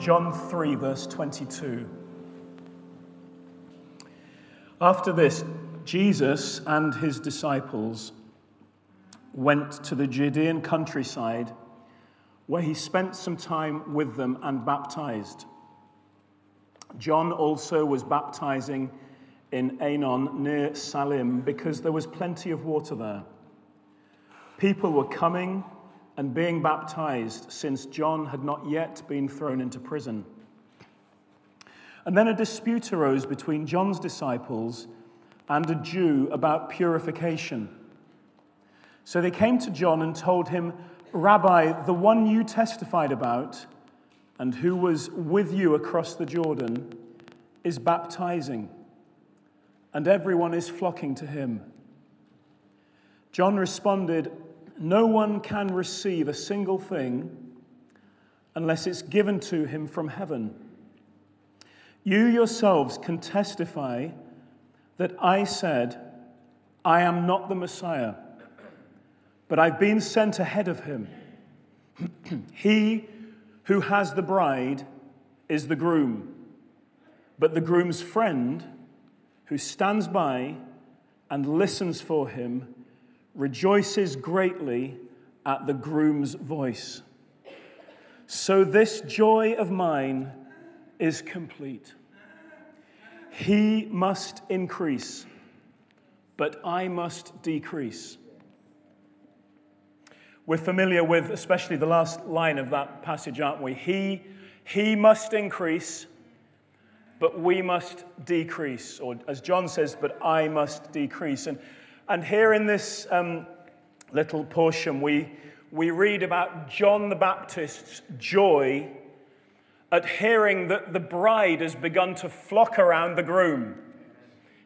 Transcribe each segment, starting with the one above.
John 3, verse 22. After this, Jesus and his disciples went to the Judean countryside, where he spent some time with them and baptized. John also was baptizing in Aenon near Salim because there was plenty of water there. People were coming and being baptized, since John had not yet been thrown into prison. And then a dispute arose between John's disciples and a Jew about purification. So they came to John and told him, "Rabbi, the one you testified about, and who was with you across the Jordan, is baptizing, and everyone is flocking to him." John responded, "No one can receive a single thing unless it's given to him from heaven. You yourselves can testify that I said, 'I am not the Messiah, but I've been sent ahead of him.' He who has the bride is the groom, but the groom's friend who stands by and listens for him rejoices greatly at the groom's voice. So this joy of mine is complete. He must increase, but I must decrease." We're familiar with especially the last line of that passage, aren't we? He must increase, but we must decrease. Or as John says, but I must decrease. And here in this little portion, we read about John the Baptist's joy at hearing that the bride has begun to flock around the groom.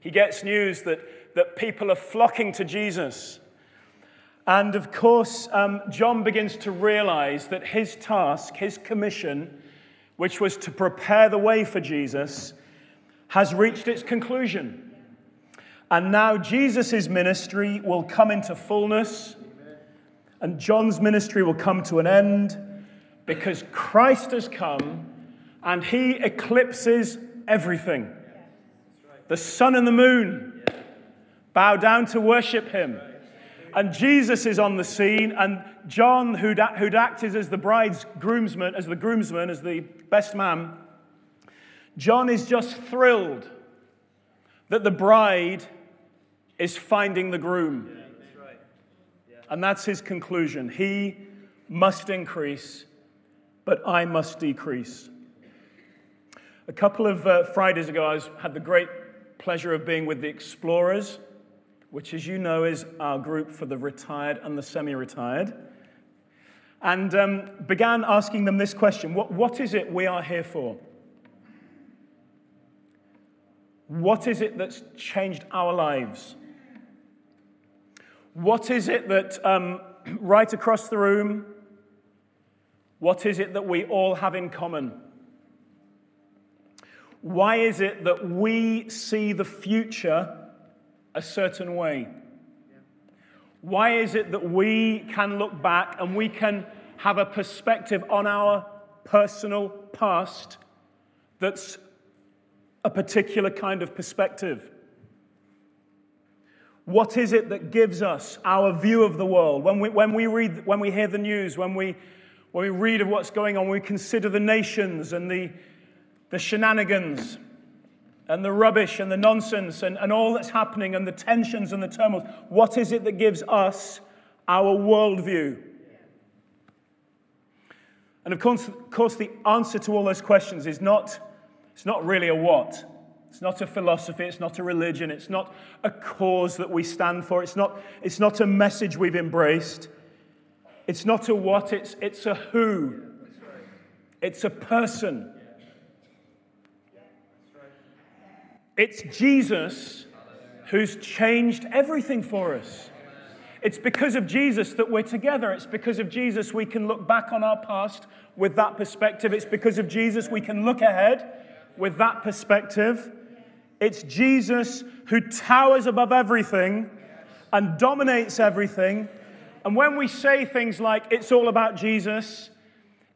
He gets news that people are flocking to Jesus. And of course, John begins to realize that his task, his commission, which was to prepare the way for Jesus, has reached its conclusion. And now Jesus' ministry will come into fullness, and John's ministry will come to an end, because Christ has come and he eclipses everything. The sun and the moon bow down to worship him. And Jesus is on the scene, and John, who'd acted as the bride's groomsman, as the best man, John is just thrilled that the bride is finding the groom. Yeah, that's right. Yeah. And that's his conclusion. He must increase, but I must decrease. A couple of Fridays ago, I had the great pleasure of being with the Explorers, which, as you know, is our group for the retired and the semi-retired, and began asking them this question: What is it we are here for? What is it that's changed our lives? What is it that, right across the room, what is it that we all have in common? Why is it that we see the future a certain way? Why is it that we can look back and we can have a perspective on our personal past that's a particular kind of perspective? What is it that gives us our view of the world? When we hear the news, when we read of what's going on, we consider the nations and the shenanigans and the rubbish and the nonsense and all that's happening and the tensions and the turmoil. What is it that gives us our worldview? And of course, the answer to all those questions is not. It's not really a what. It's not a philosophy. It's not a religion. It's not a cause that we stand for. It's not a message we've embraced. It's not a what. It's a who. It's a person. It's Jesus who's changed everything for us. It's because of Jesus that we're together. It's because of Jesus we can look back on our past with that perspective. It's because of Jesus we can look ahead with that perspective. It's Jesus who towers above everything and dominates everything. And when we say things like, it's all about Jesus,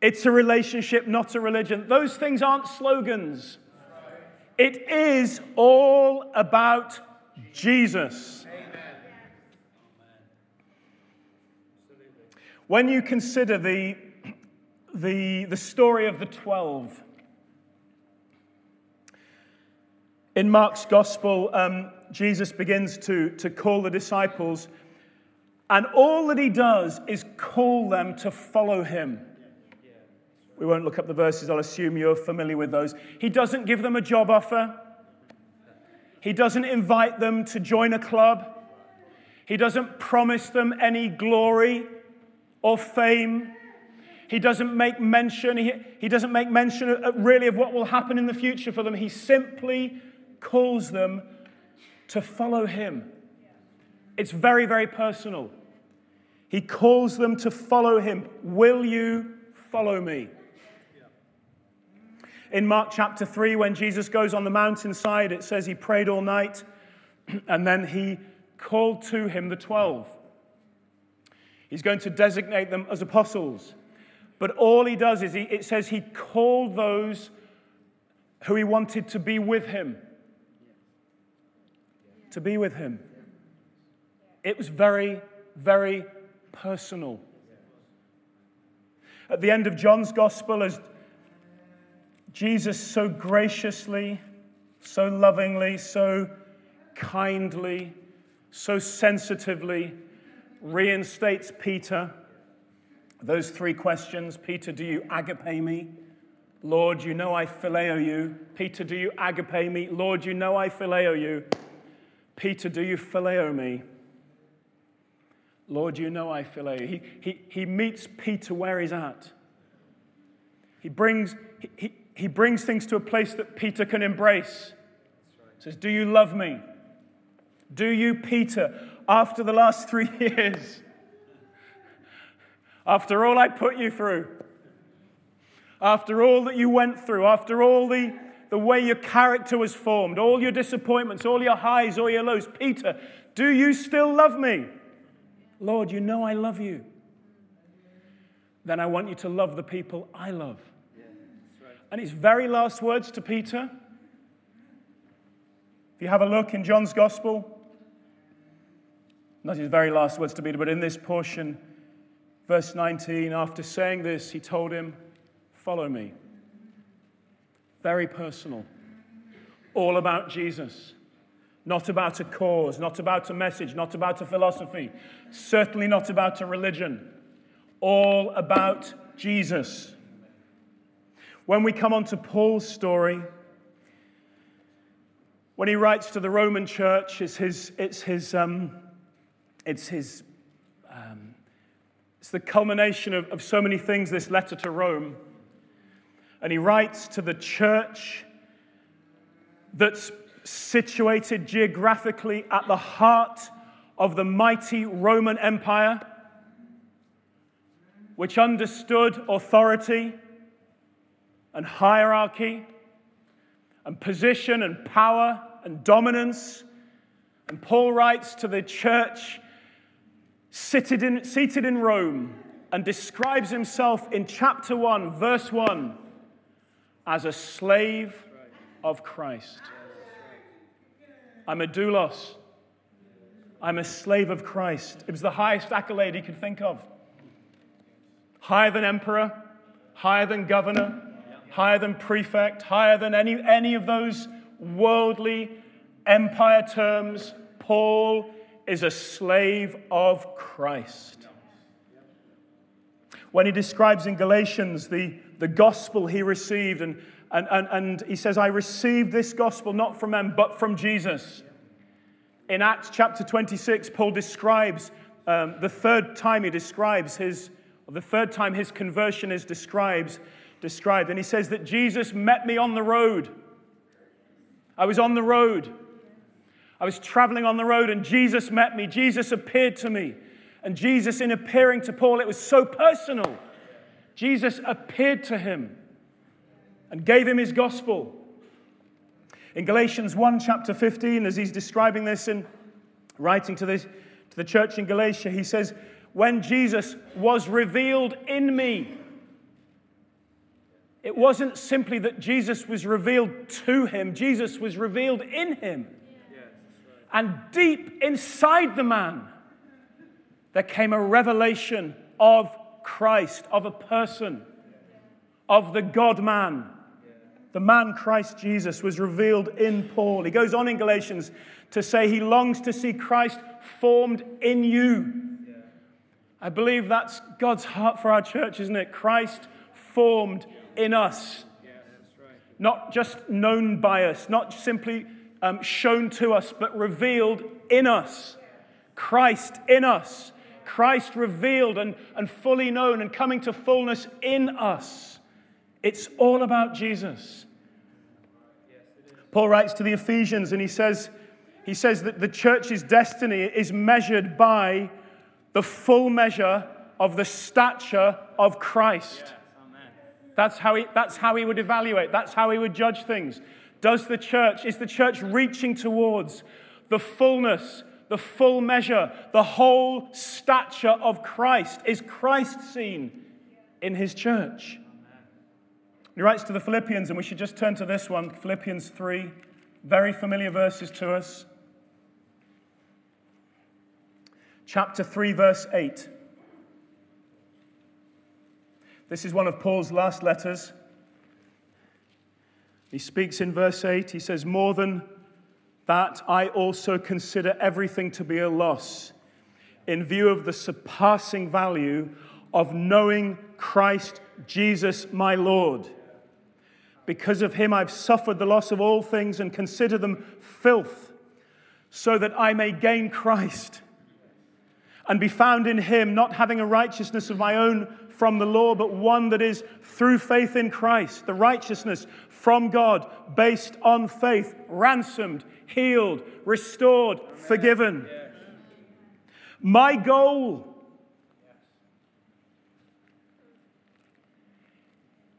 it's a relationship, not a religion, those things aren't slogans. It is all about Jesus. When you consider the story of the 12 in Mark's gospel, Jesus begins to call the disciples, and all that he does is call them to follow him. We won't look up the verses. I'll assume you're familiar with those. He doesn't give them a job offer. He doesn't invite them to join a club. He doesn't promise them any glory or fame. He doesn't make mention. He doesn't make mention really of what will happen in the future for them. He simply calls them to follow him. It's very, very personal. He calls them to follow him. Will you follow me? In Mark chapter 3, when Jesus goes on the mountainside, it says he prayed all night, and then he called to him the 12. He's going to designate them as apostles. But all he does is, it says he called those who he wanted to be with him. To be with him. It was very, very personal. At the end of John's gospel, as Jesus so graciously, so lovingly, so kindly, so sensitively reinstates Peter. Those three questions. Peter, do you agape me? Lord, you know I phileo you. Peter, do you agape me? Lord, you know I phileo you. Peter, do you phileo me? Lord, you know I phileo you. He meets Peter where he's at. He brings things to a place that Peter can embrace. He says, do you love me? Do you, Peter? After the last 3 years, after all I put you through, after all that you went through, after all the way your character was formed, all your disappointments, all your highs, all your lows, Peter, do you still love me? Lord, you know I love you. Then I want you to love the people I love. Yeah, that's right. And his very last words to Peter, if you have a look in John's Gospel, not his very last words to Peter, but in this portion, verse 19, after saying this, he told him, follow me. Very personal. All about Jesus. Not about a cause, not about a message, not about a philosophy, certainly not about a religion. All about Jesus. When we come on to Paul's story, when he writes to the Roman church, It's the culmination of so many things, this letter to Rome. And he writes to the church that's situated geographically at the heart of the mighty Roman Empire, which understood authority and hierarchy and position and power and dominance. And Paul writes to the church seated in Rome, and describes himself in chapter 1, verse 1, as a slave of Christ. I'm a doulos. I'm a slave of Christ. It was the highest accolade he could think of. Higher than emperor, higher than governor, higher than prefect, higher than any of those worldly empire terms. Paul is a slave of Christ. When he describes in Galatians the gospel he received, and he says, I received this gospel not from men, but from Jesus. In Acts chapter 26, Paul describes the third time his conversion is described described. And he says that Jesus met me on the road. I was on the road. I was traveling on the road and Jesus met me. Jesus appeared to me. And Jesus, in appearing to Paul, it was so personal. Jesus appeared to him and gave him his gospel. In Galatians 1, chapter 15, as he's describing this and writing to the church in Galatia, he says, when Jesus was revealed in me, it wasn't simply that Jesus was revealed to him. Jesus was revealed in him. And deep inside the man, there came a revelation of Christ, of a person, of the God-man. The man Christ Jesus was revealed in Paul. He goes on in Galatians to say he longs to see Christ formed in you. I believe that's God's heart for our church, isn't it? Christ formed in us. Not just known by us, not simply shown to us, but revealed in us. Christ in us. Christ revealed and fully known and coming to fullness in us. It's all about Jesus. Paul writes to the Ephesians and he says that the church's destiny is measured by the full measure of the stature of Christ. That's how he would evaluate. That's how he would judge things. Is the church reaching towards the fullness, the full measure, the whole stature of Christ? Is Christ seen in his church? He writes to the Philippians, and we should just turn to this one, Philippians 3, very familiar verses to us. Chapter 3, verse 8. This is one of Paul's last letters. He speaks in verse 8, he says, more than that, I also consider everything to be a loss in view of the surpassing value of knowing Christ Jesus my Lord. Because of him I've suffered the loss of all things and consider them filth, so that I may gain Christ and be found in him, not having a righteousness of my own from the law, but one that is through faith in Christ, the righteousness from God based on faith, ransomed, healed, restored, forgiven. My goal,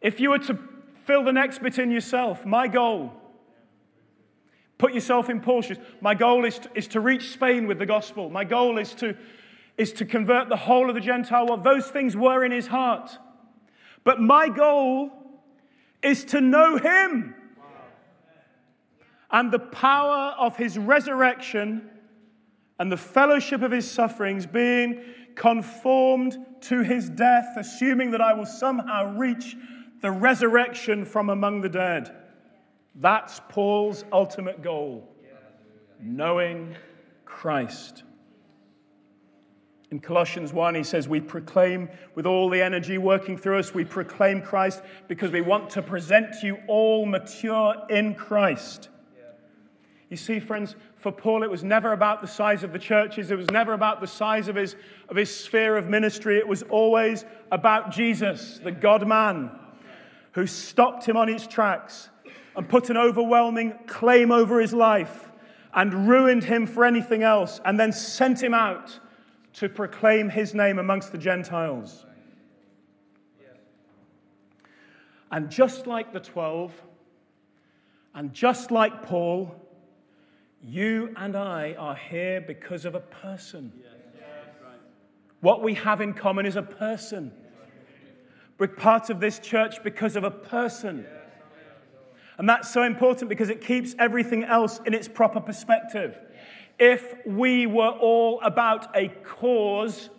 if you were to fill the next bit in yourself, my goal, put yourself in Paul's shoes. My goal is to reach Spain with the gospel. My goal is to convert the whole of the Gentile world. Those things were in his heart. But my goal is to know him and the power of his resurrection and the fellowship of his sufferings, being conformed to his death, assuming that I will somehow reach the resurrection from among the dead. That's Paul's ultimate goal, knowing Christ. In Colossians 1, he says, we proclaim with all the energy working through us, we proclaim Christ because we want to present you all mature in Christ. Yeah. You see, friends, for Paul, it was never about the size of the churches. It was never about the size of his sphere of ministry. It was always about Jesus, the God-man, who stopped him on his tracks and put an overwhelming claim over his life and ruined him for anything else and then sent him out to proclaim his name amongst the Gentiles. And just like the 12, and just like Paul, you and I are here because of a person. What we have in common is a person. We're part of this church because of a person. And that's so important because it keeps everything else in its proper perspective. If we were all about a cause,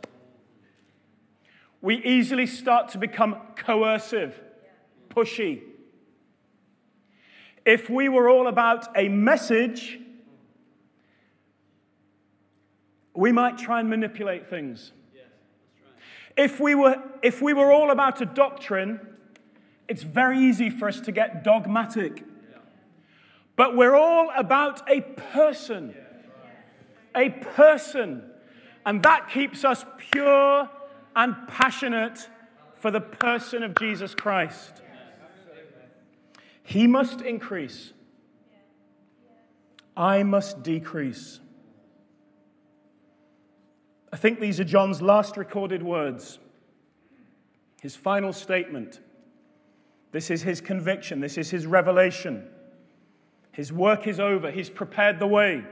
we easily start to become coercive, pushy. If we were all about a message, we might try and manipulate things. If we were all about a doctrine, it's very easy for us to get dogmatic. But we're all about a person. A person. And that keeps us pure and passionate for the person of Jesus Christ. Amen. He must increase. I must decrease. I think these are John's last recorded words. His final statement. This is his conviction. This is his revelation. His work is over. He's prepared the way.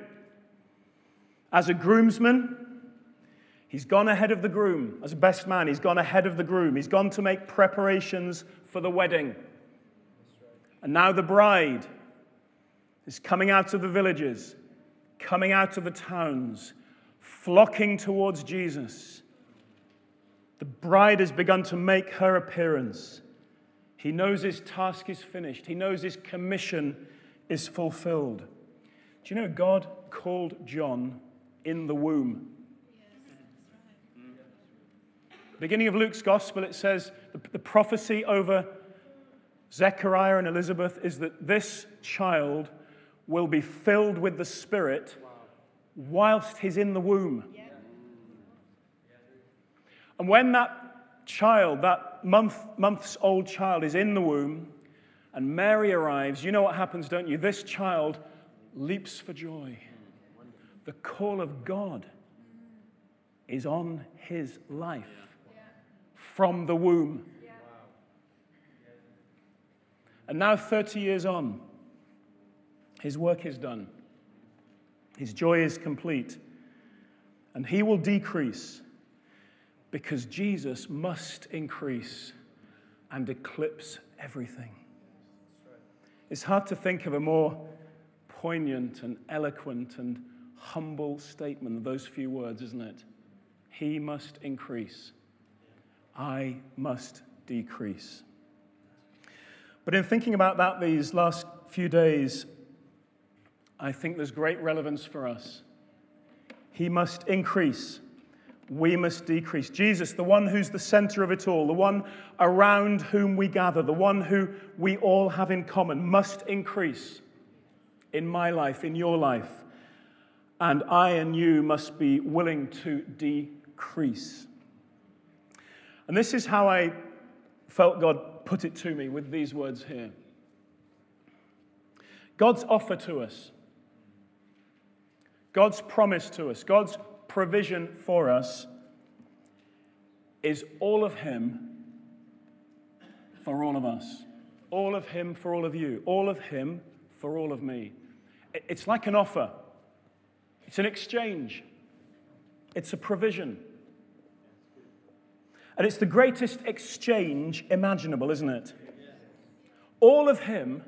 As a groomsman, he's gone ahead of the groom. As a best man, he's gone ahead of the groom. He's gone to make preparations for the wedding. And now the bride is coming out of the villages, coming out of the towns, flocking towards Jesus. The bride has begun to make her appearance. He knows his task is finished. He knows his commission is fulfilled. Do you know God called John in the womb? Beginning of Luke's gospel, it says the prophecy over Zechariah and Elizabeth is that this child will be filled with the Spirit whilst he's in the womb. Yeah. And when that child, that months-old child is in the womb and Mary arrives, you know what happens, don't you? This child leaps for joy. The call of God is on his life from the womb. And now 30 years on, his work is done. His joy is complete. And he will decrease because Jesus must increase and eclipse everything. It's hard to think of a more poignant and eloquent and humble statement than those few words, isn't it? He must increase. I must decrease. But in thinking about that these last few days, I think there's great relevance for us. He must increase. We must decrease. Jesus, the one who's the center of it all, the one around whom we gather, the one who we all have in common, must increase in my life, in your life. And I and you must be willing to decrease. And this is how I felt God put it to me with these words here. God's offer to us, God's promise to us, God's provision for us is all of him for all of us. All of him for all of you. All of him for all of me. It's like an offer. It's an exchange. It's a provision. And it's the greatest exchange imaginable, isn't it? All of him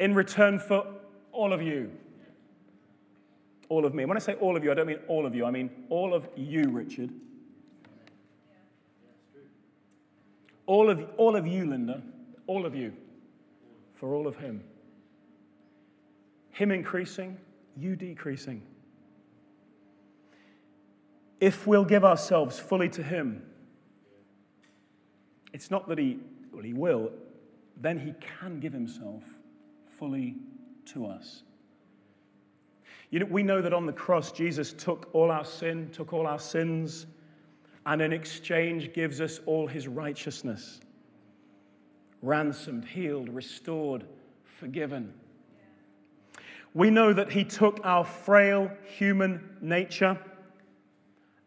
in return for all of you. All of me. When I say all of you, I don't mean all of you. I mean all of you, Richard. All of you, Linda. All of you. For all of him. Him increasing, you decreasing. If we'll give ourselves fully to him, it's not that he will, then he can give himself fully to us. You know, we know that on the cross, Jesus took all our sin, took all our sins, and in exchange gives us all his righteousness. Ransomed, healed, restored, forgiven. We know that he took our frail human nature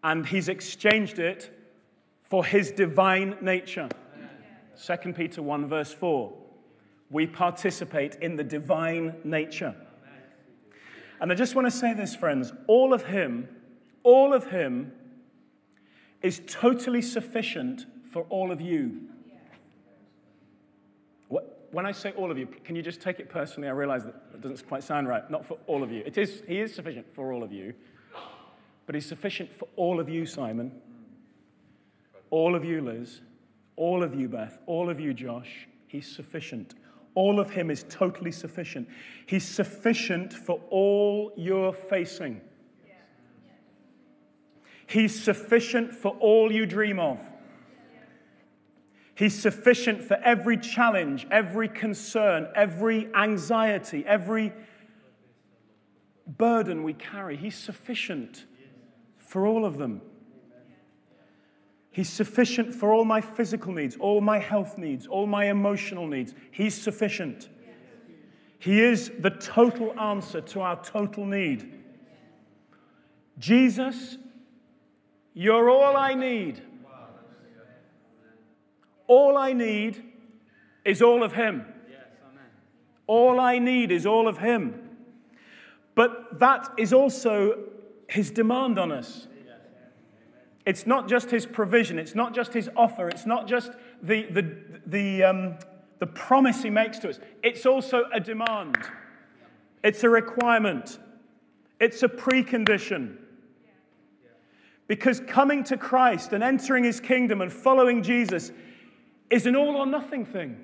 and he's exchanged it for his divine nature. 2 Peter 1 verse 4. We participate in the divine nature. And I just want to say this, friends. All of him is totally sufficient for all of you. When I say all of you, can you just take it personally? I realize that doesn't quite sound right. Not for all of you. He is sufficient for all of you. But he's sufficient for all of you, Simon. All of you, Liz. All of you, Beth. All of you, Josh. He's sufficient. All of him is totally sufficient. He's sufficient for all you're facing. He's sufficient for all you dream of. He's sufficient for every challenge, every concern, every anxiety, every burden we carry. He's sufficient for all of them. He's sufficient for all my physical needs, all my health needs, all my emotional needs. He's sufficient. He is the total answer to our total need. Jesus, you're all I need. All I need is all of him. All I need is all of him. But that is also his demand on us. It's not just his provision. It's not just his offer. It's not just the promise he makes to us. It's also a demand. It's a requirement. It's a precondition. Because coming to Christ and entering his kingdom and following Jesus is an all or nothing thing.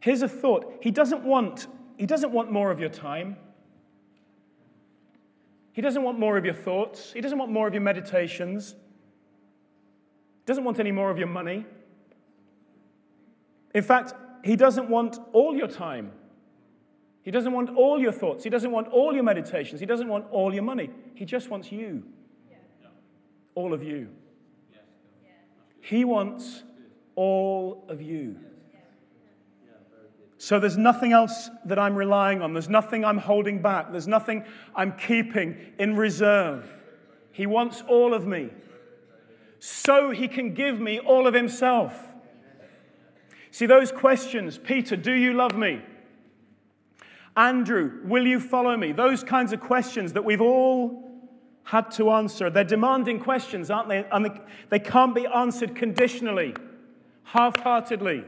Here's a thought. He doesn't want more of your time. He doesn't want more of your thoughts. He doesn't want more of your meditations. He doesn't want any more of your money. In fact, he doesn't want all your time. He doesn't want all your thoughts. He doesn't want all your meditations. He doesn't want all your money. He just wants you. Yeah. All of you. Yeah. He wants all of you. So there's nothing else that I'm relying on. There's nothing I'm holding back. There's nothing I'm keeping in reserve. He wants all of me. So he can give me all of himself. See those questions, Peter, do you love me? Andrew, will you follow me? Those kinds of questions that we've all had to answer. They're demanding questions, aren't they? And they can't be answered conditionally, half-heartedly.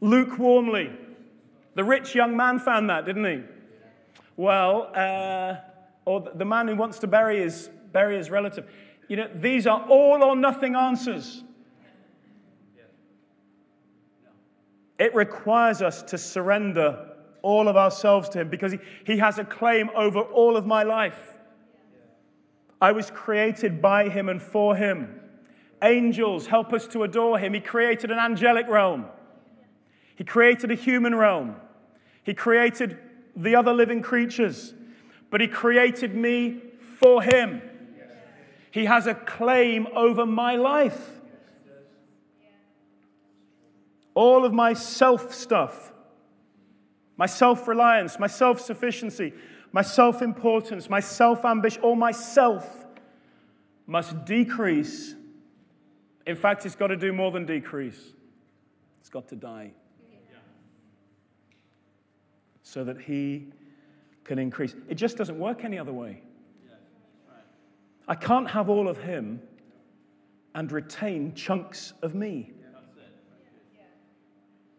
Lukewarmly. The rich young man found that, didn't he? Well, or the man who wants to bury his relative. You know, these are all or nothing answers. It requires us to surrender all of ourselves to him because he has a claim over all of my life. I was created by him and for him. Angels help us to adore him. He created an angelic realm. He created a human realm. He created the other living creatures. But he created me for him. He has a claim over my life. All of my self stuff, my self-reliance, my self-sufficiency, my self-importance, my self-ambition, all myself must decrease. In fact, it's got to do more than decrease. It's got to die. So that he can increase. It just doesn't work any other way. I can't have all of him and retain chunks of me.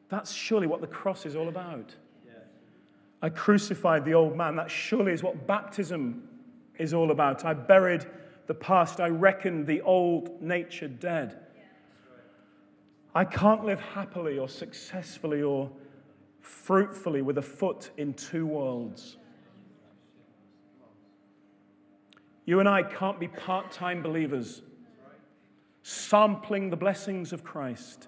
That's surely what the cross is all about. I crucified the old man. That surely is what baptism is all about. I buried the past. I reckoned the old nature dead. I can't live happily or successfully or fruitfully with a foot in two worlds. You and I can't be part-time believers, sampling the blessings of Christ,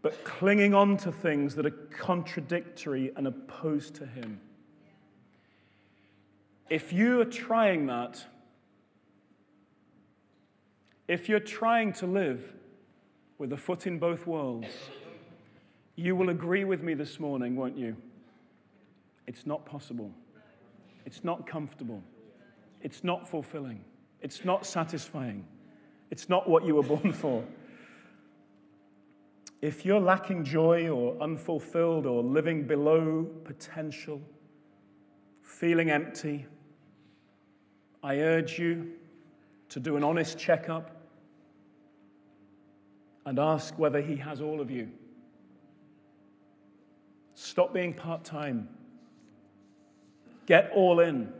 but clinging on to things that are contradictory and opposed to him. If you are trying that, if you're trying to live with a foot in both worlds, you will agree with me this morning, won't you? It's not possible. It's not comfortable. It's not fulfilling. It's not satisfying. It's not what you were born for. If you're lacking joy or unfulfilled or living below potential, feeling empty, I urge you to do an honest checkup and ask whether he has all of you. Stop being part-time. Get all in.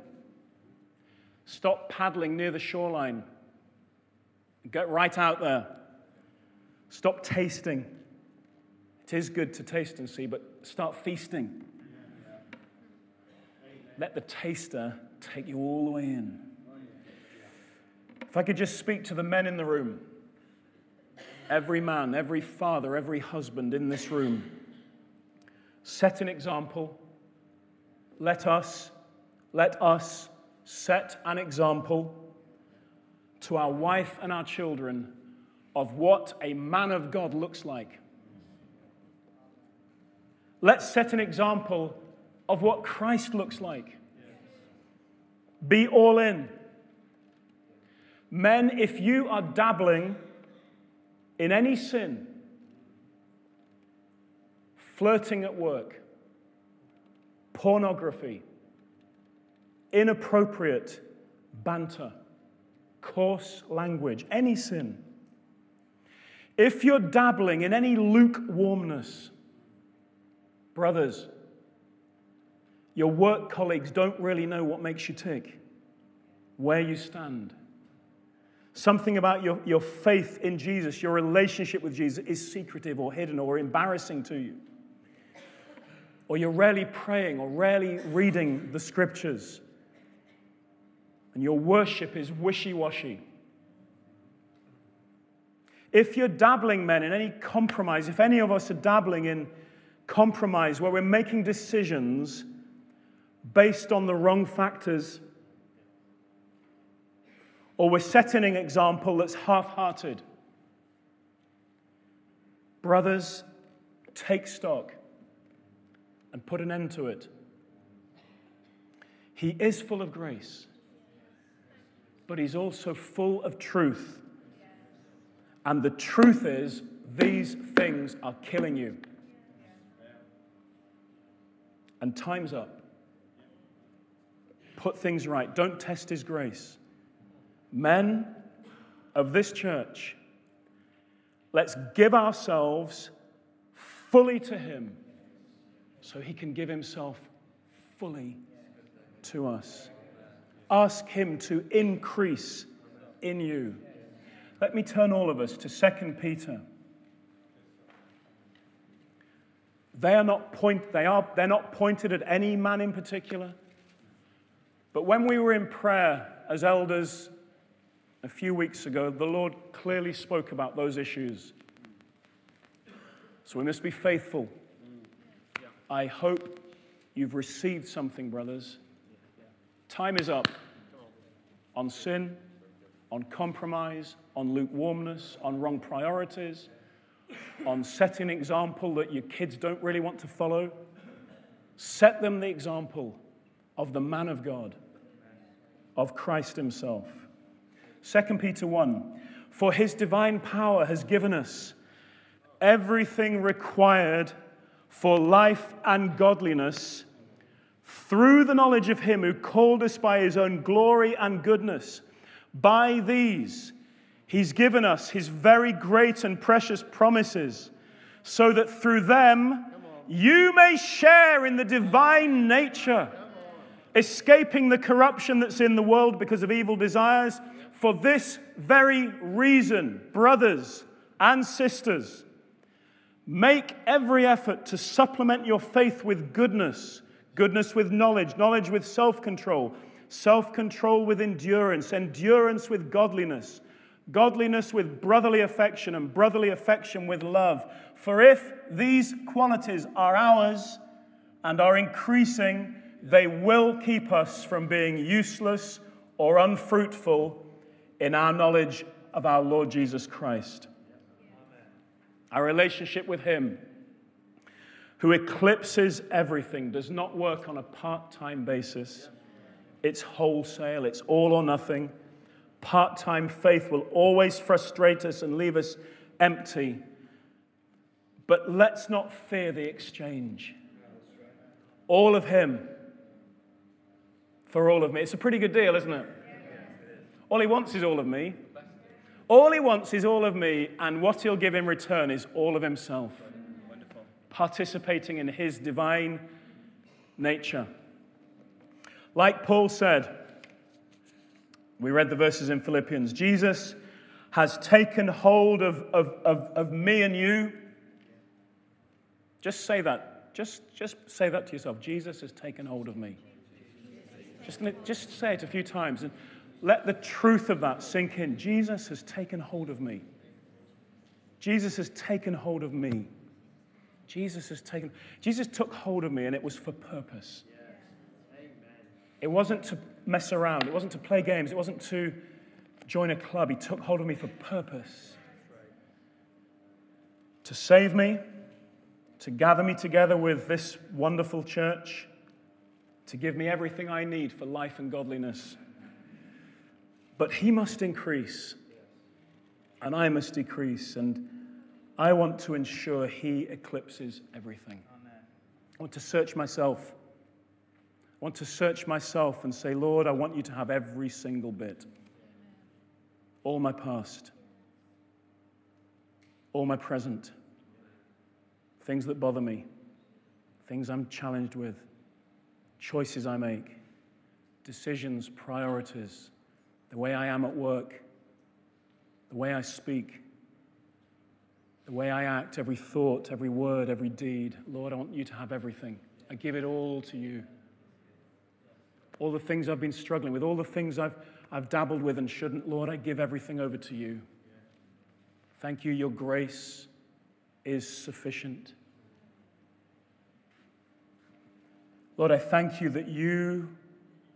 Stop paddling near the shoreline. Get right out there. Stop tasting. It is good to taste and see, but start feasting. Let the taster take you all the way in. If I could just speak to the men in the room. Every man, every father, every husband in this room. Set an example. Let us set an example to our wife and our children of what a man of God looks like. Let's set an example of what Christ looks like. Yes. Be all in. Men, if you are dabbling in any sin, flirting at work, pornography, inappropriate banter, coarse language, any sin, if you're dabbling in any lukewarmness, brothers, your work colleagues don't really know what makes you tick, where you stand. Something about your faith in Jesus, your relationship with Jesus is secretive or hidden or embarrassing to you. Or you're rarely praying or rarely reading the scriptures. And your worship is wishy-washy. If you're dabbling, men, in any compromise, if any of us are dabbling in compromise where we're making decisions based on the wrong factors, or we're setting an example that's half-hearted, brothers, take stock and put an end to it. He is full of grace, but he's also full of truth. And the truth is, these things are killing you. And time's up. Put things right. Don't test his grace. Men of this church, let's give ourselves fully to him so he can give himself fully to us. Ask him to increase in you. Let me turn all of us to 2 Peter. They're not pointed at any man in particular. But when we were in prayer as elders a few weeks ago, the Lord clearly spoke about those issues. So we must be faithful. I hope you've received something, brothers. Time is up on sin, on compromise, on lukewarmness, on wrong priorities, on setting an example that your kids don't really want to follow. Set them the example of the man of God, of Christ himself. 2 Peter 1, for his divine power has given us everything required for life and godliness through the knowledge of him who called us by his own glory and goodness. By these, he's given us his very great and precious promises, so that through them you may share in the divine nature, escaping the corruption that's in the world because of evil desires. For this very reason, brothers and sisters, make every effort to supplement your faith with goodness, goodness with knowledge, knowledge with self-control, self-control with endurance, endurance with godliness, godliness with brotherly affection, and brotherly affection with love. For if these qualities are ours and are increasing, they will keep us from being useless or unfruitful in our knowledge of our Lord Jesus Christ. Our relationship with him, who eclipses everything, does not work on a part-time basis. It's wholesale, it's all or nothing. Part-time faith will always frustrate us and leave us empty. But let's not fear the exchange. All of him for all of me. It's a pretty good deal, isn't it? All he wants is all of me. All he wants is all of me, and what he'll give in return is all of himself. Wonderful. Participating in his divine nature. Like Paul said, we read the verses in Philippians, Jesus has taken hold of me and you. Just say that. Just say that to yourself. Jesus has taken hold of me. Just say it a few times and let the truth of that sink in. Jesus has taken hold of me. Jesus has taken hold of me. Jesus took hold of me, and it was for purpose. It wasn't to mess around. It wasn't to play games. It wasn't to join a club. He took hold of me for purpose. To save me, to gather me together with this wonderful church, to give me everything I need for life and godliness. But he must increase, and I must decrease, and I want to ensure he eclipses everything. Amen. I want to search myself. I want to search myself and say, Lord, I want you to have every single bit. All my past. All my present. Things that bother me. Things I'm challenged with. Choices I make. Decisions, priorities. The way I am at work. The way I speak. The way I act. Every thought, every word, every deed. Lord, I want you to have everything. I give it all to you. All the things I've been struggling with, all the things I've dabbled with and shouldn't, Lord, I give everything over to you. Thank you, your grace is sufficient. Lord, I thank you that you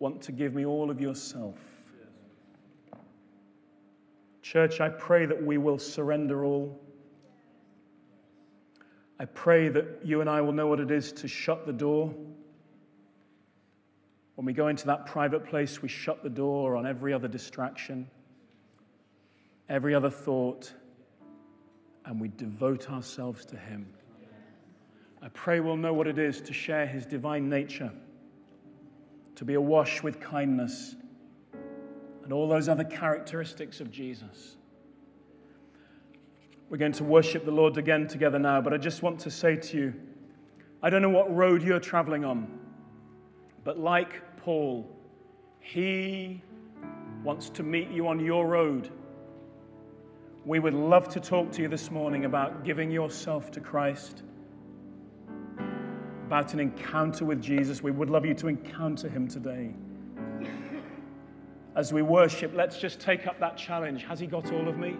want to give me all of yourself. Church, I pray that we will surrender all. I pray that you and I will know what it is to shut the door. When we go into that private place, we shut the door on every other distraction, every other thought, and we devote ourselves to him. I pray we'll know what it is to share his divine nature, to be awash with kindness, and all those other characteristics of Jesus. We're going to worship the Lord again together now, but I just want to say to you, I don't know what road you're traveling on, but like Paul, he wants to meet you on your road. We would love to talk to you this morning about giving yourself to Christ, about an encounter with Jesus. We would love you to encounter him today. As we worship, let's just take up that challenge. Has he got all of me?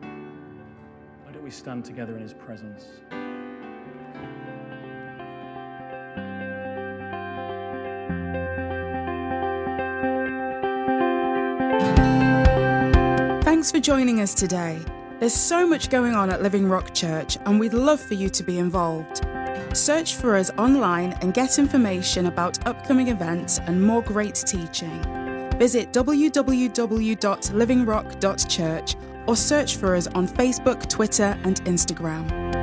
Why don't we stand together in his presence? Thanks for joining us today. There's so much going on at Living Rock Church, and we'd love for you to be involved. Search for us online and get information about upcoming events and more great teaching. Visit www.livingrock.church or search for us on Facebook, Twitter, and Instagram.